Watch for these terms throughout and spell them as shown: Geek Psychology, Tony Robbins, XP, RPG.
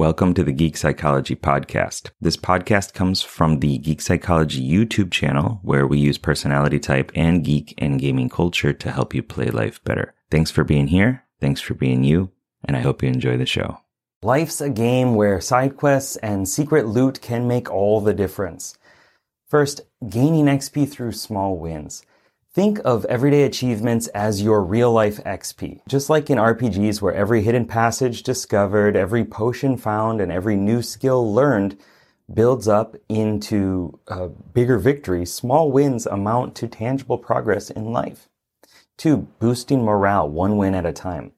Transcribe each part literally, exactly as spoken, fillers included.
Welcome to the Geek Psychology Podcast. This podcast comes from the Geek Psychology YouTube channel, where we use personality type and geek and gaming culture to help you play life better. Thanks for being here. Thanks for being you. And I hope you enjoy the show. Life's a game where side quests and secret loot can make all the difference. First, gaining X P through small wins. Think of everyday achievements as your real-life X P. Just like in R P Gs where every hidden passage discovered, every potion found, and every new skill learned builds up into a bigger victory, small wins amount to tangible progress in life. Two, boosting morale one win at a time.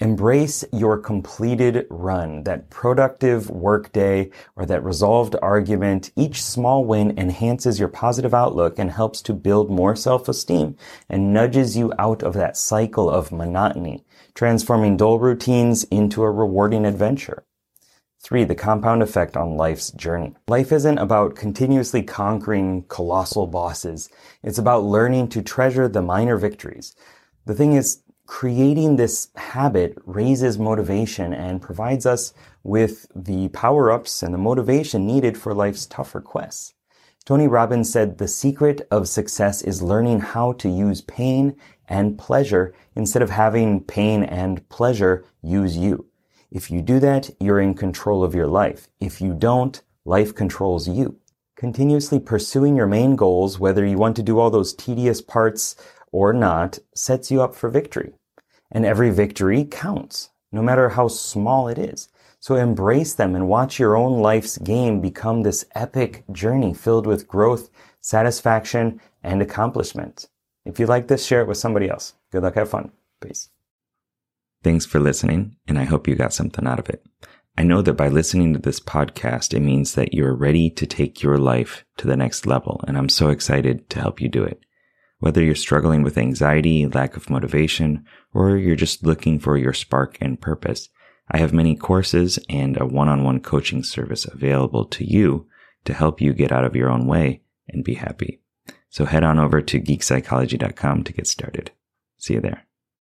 Embrace your completed run, that productive workday or that resolved argument. Each small win enhances your positive outlook and helps to build more self-esteem and nudges you out of that cycle of monotony, transforming dull routines into a rewarding adventure. Three, the compound effect on life's journey. Life isn't about continuously conquering colossal bosses. It's about learning to treasure the minor victories. The thing is, creating this habit raises motivation and provides us with the power-ups and the motivation needed for life's tougher quests. Tony Robbins said, "The secret of success is learning how to use pain and pleasure instead of having pain and pleasure use you. If you do that, you're in control of your life. If you don't, life controls you." Continuously pursuing your main goals, whether you want to do all those tedious parts or not, sets you up for victory. And every victory counts, no matter how small it is. So embrace them and watch your own life's game become this epic journey filled with growth, satisfaction, and accomplishment. If you like this, share it with somebody else. Good luck, have fun. Peace. Thanks for listening, and I hope you got something out of it. I know that by listening to this podcast, it means that you're ready to take your life to the next level, and I'm so excited to help you do it. Whether you're struggling with anxiety, lack of motivation, or you're just looking for your spark and purpose, I have many courses and a one-on-one coaching service available to you to help you get out of your own way and be happy. So head on over to geek psychology dot com to get started. See you there.